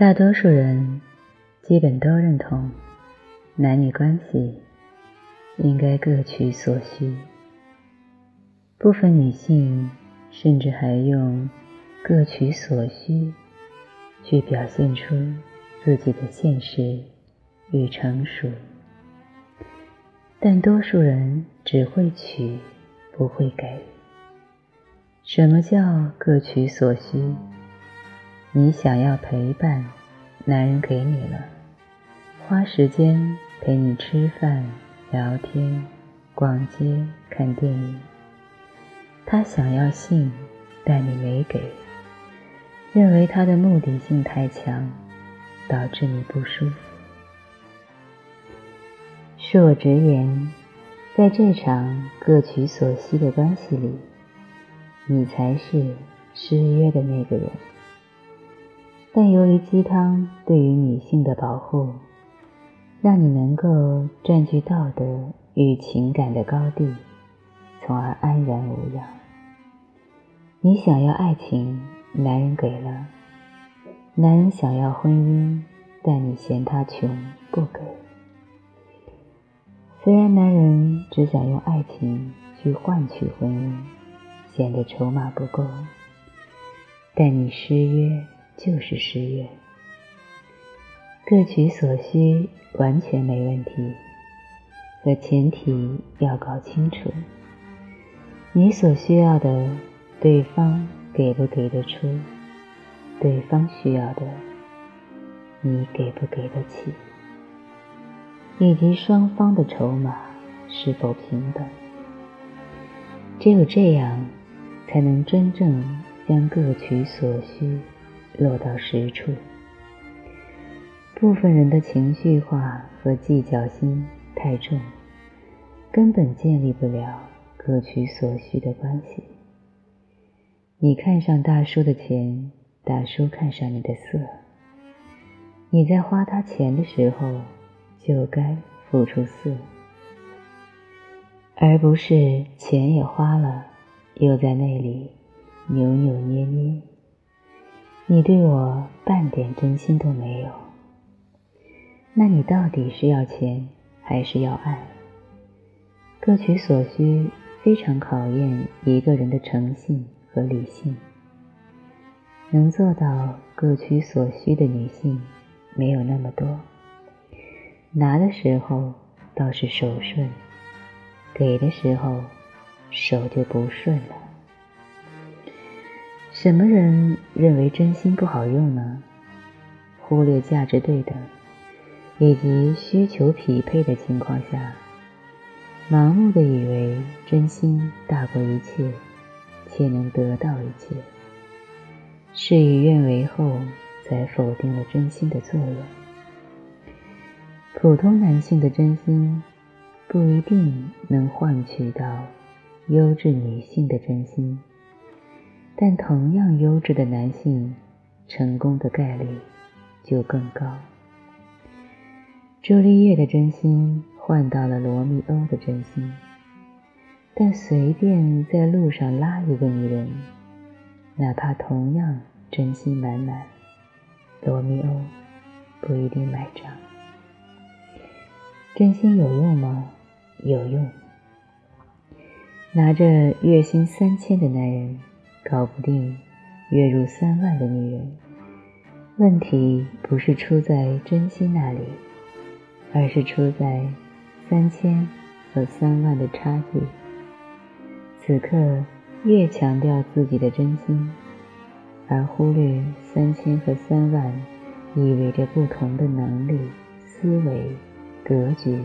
大多数人基本都认同，男女关系应该各取所需。部分女性甚至还用各取所需去表现出自己的现实与成熟，但多数人只会取不会给。什么叫各取所需？你想要陪伴，男人给你了，花时间陪你吃饭、聊天、逛街、看电影。他想要性，但你没给，认为他的目的性太强，导致你不舒服。恕我直言，在这场各取所需的关系里，你才是失约的那个人。但由于鸡汤对于女性的保护，让你能够占据道德与情感的高地，从而安然无恙。你想要爱情，男人给了；男人想要婚姻，但你嫌他穷不给。虽然男人只想用爱情去换取婚姻，显得筹码不够，但你失约就是失约。各取所需完全没问题，可前提要搞清楚你所需要的，对方给不给得出；对方需要的，你给不给得起；以及双方的筹码是否平等。只有这样，才能真正将各取所需落到实处。部分人的情绪化和计较心太重，根本建立不了各取所需的关系。你看上大叔的钱，大叔看上你的色。你在花他钱的时候，就该付出色，而不是钱也花了，又在那里扭扭捏捏。你对我半点真心都没有，那你到底是要钱还是要爱？各取所需非常考验一个人的诚信和理性。能做到各取所需的女性没有那么多，拿的时候倒是手顺，给的时候手就不顺了。什么人认为真心不好用呢？忽略价值对等以及需求匹配的情况下，盲目的以为真心大过一切，且能得到一切。事与愿违后，才否定了真心的作用。普通男性的真心不一定能换取到优质女性的真心，但同样优质的男性，成功的概率就更高。朱丽叶的真心换到了罗密欧的真心，但随便在路上拉一个女人，哪怕同样真心满满，罗密欧不一定买账。真心有用吗？有用。拿着月薪3000的男人，搞不定月入3万的女人。问题不是出在真心那里，而是出在3000和3万的差距。此刻越强调自己的真心，而忽略3000和3万意味着不同的能力、思维、格局、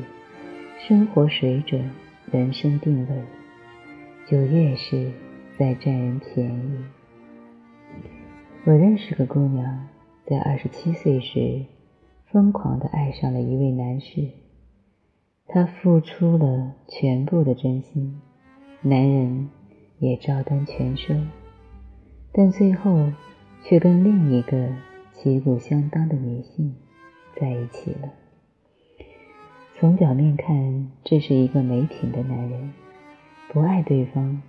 生活水准、人生定位，就越是在占人便宜。我认识个姑娘，在27岁时疯狂地爱上了一位男士，她付出了全部的真心，男人也照单全收，但最后却跟另一个旗鼓相当的女性在一起了。从表面看，这是一个没品的男人，不爱对方，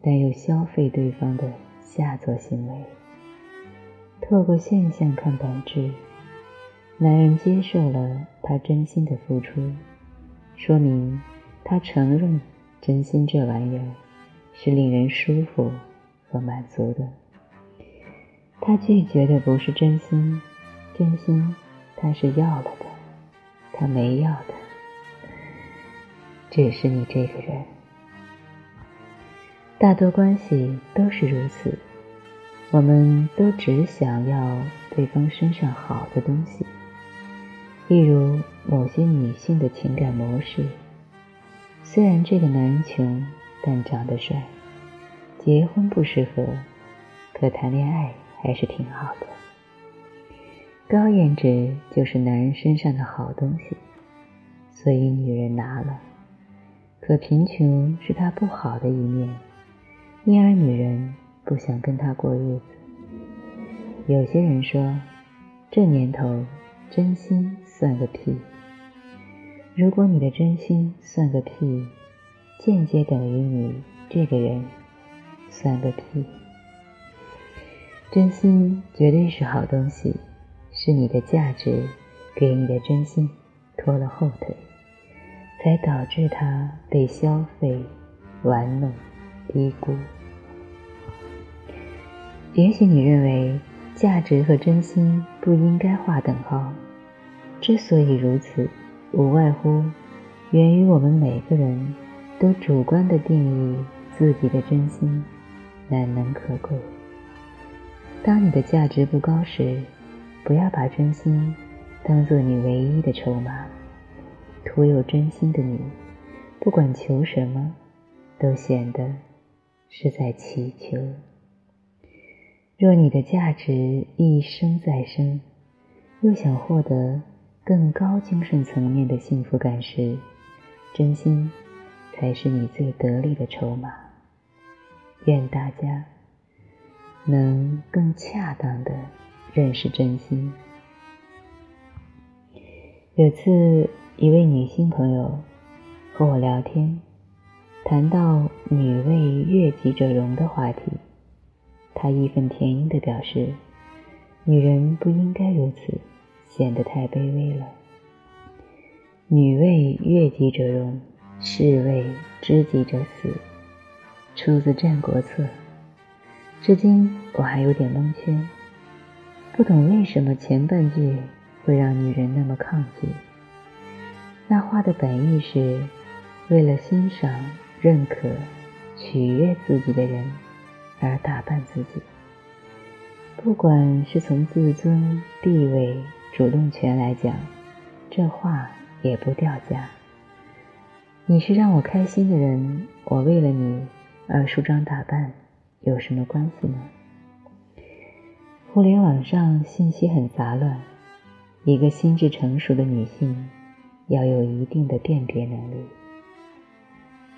但又消费对方的下作行为。透过现象看本质，男人接受了他真心的付出，说明他承认真心这玩意儿是令人舒服和满足的。他拒绝的不是真心，真心他是要了的，他没要的只是你这个人。大多关系都是如此，我们都只想要对方身上好的东西，例如某些女性的情感模式，虽然这个男人穷，但长得帅，结婚不适合，可谈恋爱还是挺好的。高颜值就是男人身上的好东西，所以女人拿了，可贫穷是他不好的一面，因而女人不想跟他过日子。有些人说，这年头真心算个屁。如果你的真心算个屁，间接等于你这个人算个屁。真心绝对是好东西，是你的价值给你的真心拖了后腿，才导致它被消费、玩弄、低估。也许你认为价值和真心不应该划等号，之所以如此，无外乎源于我们每个人都主观地定义自己的真心，难能可贵。当你的价值不高时，不要把真心当作你唯一的筹码。徒有真心的你，不管求什么，都显得是在祈求。若你的价值一升再升，又想获得更高精神层面的幸福感时，真心才是你最得力的筹码。愿大家能更恰当地认识真心。有次一位女性朋友和我聊天，谈到女为悦己者容的话题，她义愤填膺地表示，女人不应该如此，显得太卑微了。女为悦己者容，士为知己者死，出自《战国策》。至今我还有点蒙圈，不懂为什么前半句会让女人那么抗拒。那话的本意是，为了欣赏、认可、取悦自己的人而打扮自己。不管是从自尊、地位、主动权来讲，这话也不掉价。你是让我开心的人，我为了你而梳妆打扮，有什么关系呢？互联网上信息很杂乱，一个心智成熟的女性要有一定的辨别能力。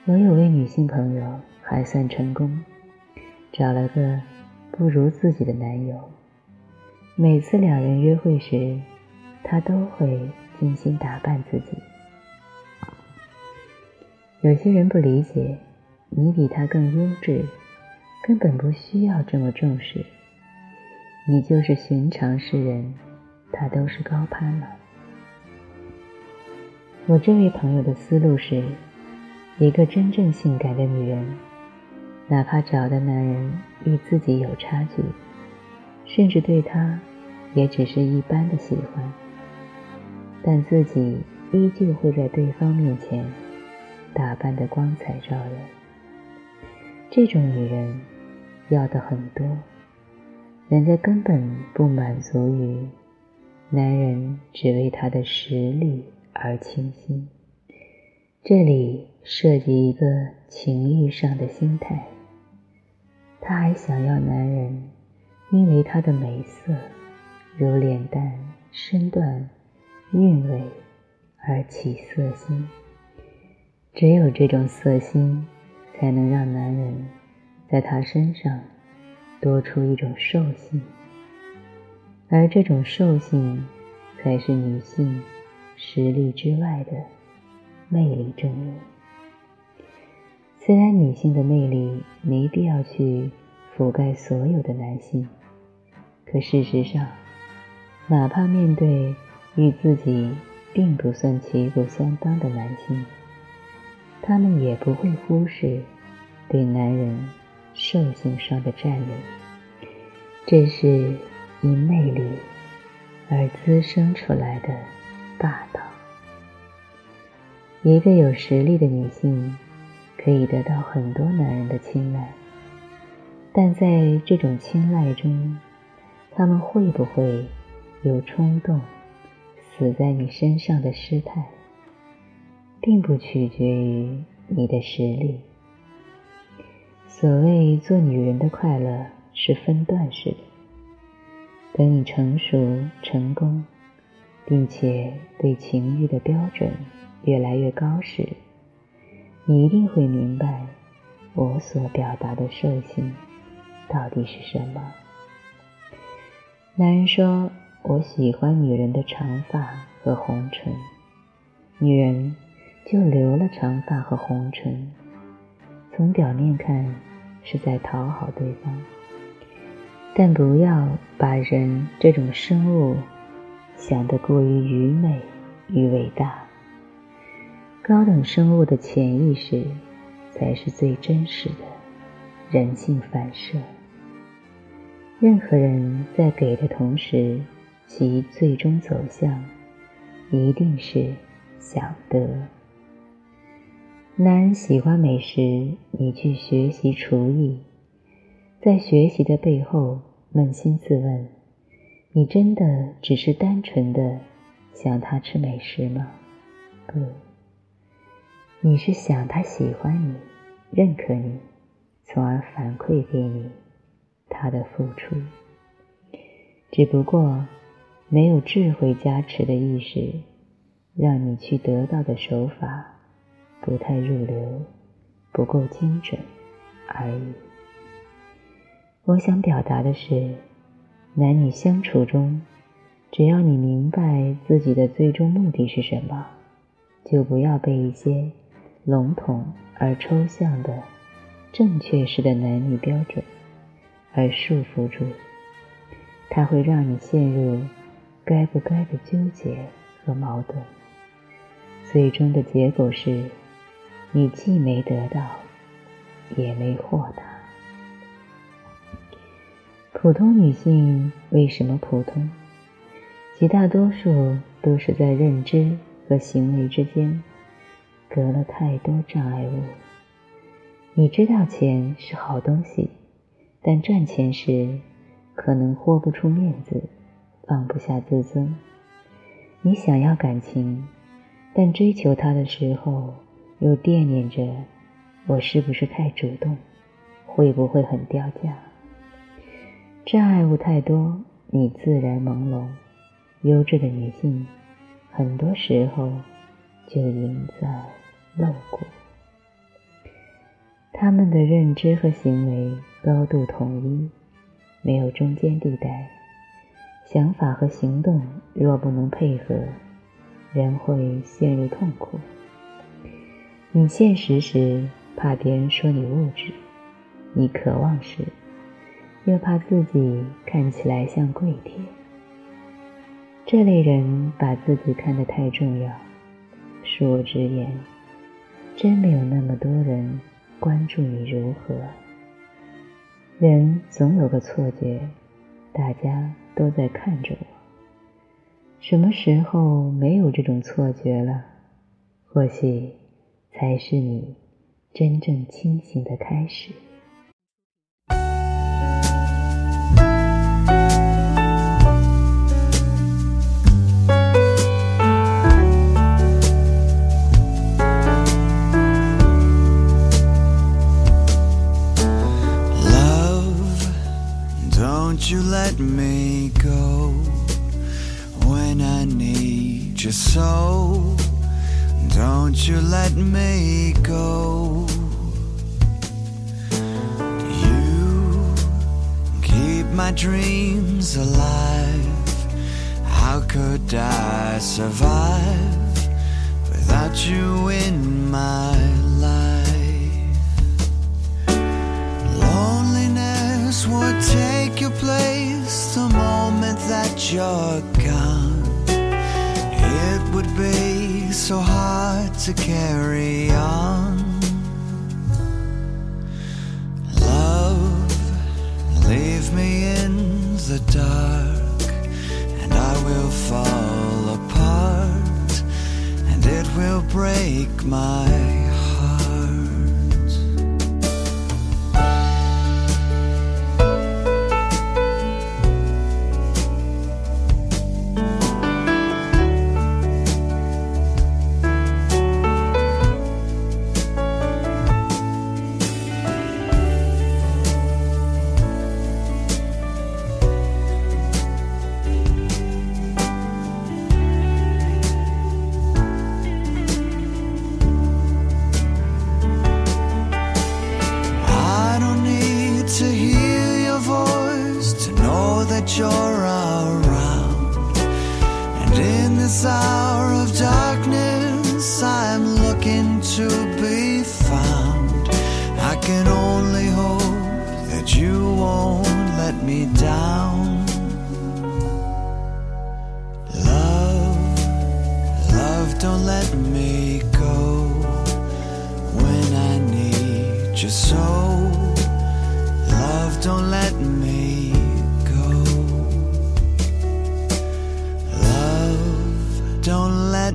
我有位女性朋友还算成功，找了个不如自己的男友。每次两人约会时，她都会精心打扮自己。有些人不理解，你比他更优质，根本不需要这么重视，你就是寻常世人，他都是高攀了。我这位朋友的思路是，一个真正性感的女人，哪怕找的男人与自己有差距，甚至对他也只是一般的喜欢，但自己依旧会在对方面前打扮得光彩照人。这种女人要的很多，人家根本不满足于男人只为她的实力而倾心。这里涉及一个情欲上的心态，她还想要男人因为她的美色，如脸蛋、身段、韵味而起色心。只有这种色心，才能让男人在她身上多出一种兽性，而这种兽性才是女性实力之外的魅力证明。虽然女性的魅力没必要去覆盖所有的男性，可事实上，哪怕面对与自己并不算旗鼓相当的男性，他们也不会忽视对男人兽性上的占有，这是以魅力而滋生出来的霸道。一个有实力的女性可以得到很多男人的青睐，但在这种青睐中，他们会不会有冲动死在你身上的失态，并不取决于你的实力。所谓做女人的快乐是分段式的，等你成熟成功，并且对情欲的标准越来越高时，你一定会明白我所表达的兽性到底是什么。男人说我喜欢女人的长发和红唇，女人就留了长发和红唇，从表面看是在讨好对方，但不要把人这种生物想得过于愚昧与伟大。高等生物的潜意识才是最真实的人性反射，任何人在给的同时，其最终走向一定是想得。男人喜欢美食，你去学习厨艺，在学习的背后扪心自问，你真的只是单纯的想他吃美食吗？不，你是想他喜欢你，认可你，从而反馈给你他的付出。只不过没有智慧加持的意识，让你去得到的手法不太入流，不够精准而已。我想表达的是，男女相处中，只要你明白自己的最终目的是什么，就不要被一些笼统而抽象的正确式的男女标准而束缚住，它会让你陷入该不该的纠结和矛盾，最终的结果是你既没得到也没获得。普通女性为什么普通？极大多数都是在认知和行为之间隔了太多障碍物。你知道钱是好东西，但赚钱时可能豁不出面子，放不下自尊。你想要感情，但追求它的时候又惦念着我是不是太主动，会不会很掉价。障碍物太多，你自然朦胧。优质的女性很多时候就赢在露骨，他们的认知和行为高度统一，没有中间地带，想法和行动若不能配合，人会陷入痛苦。你现实时怕别人说你物质，你渴望时又怕自己看起来像跪舔。这类人把自己看得太重要，恕我直言，真没有那么多人关注你如何。人总有个错觉，大家都在看着我。什么时候没有这种错觉了，或许才是你真正清醒的开始。Don't you let me go when I need you so. Don't you let me go. You keep my dreams alive. How could I survive without you in my life? Loneliness would take your place the moment that you're gone. to carry on. Love, leave me in the dark, and I will fall apart, and it will break my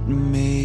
me.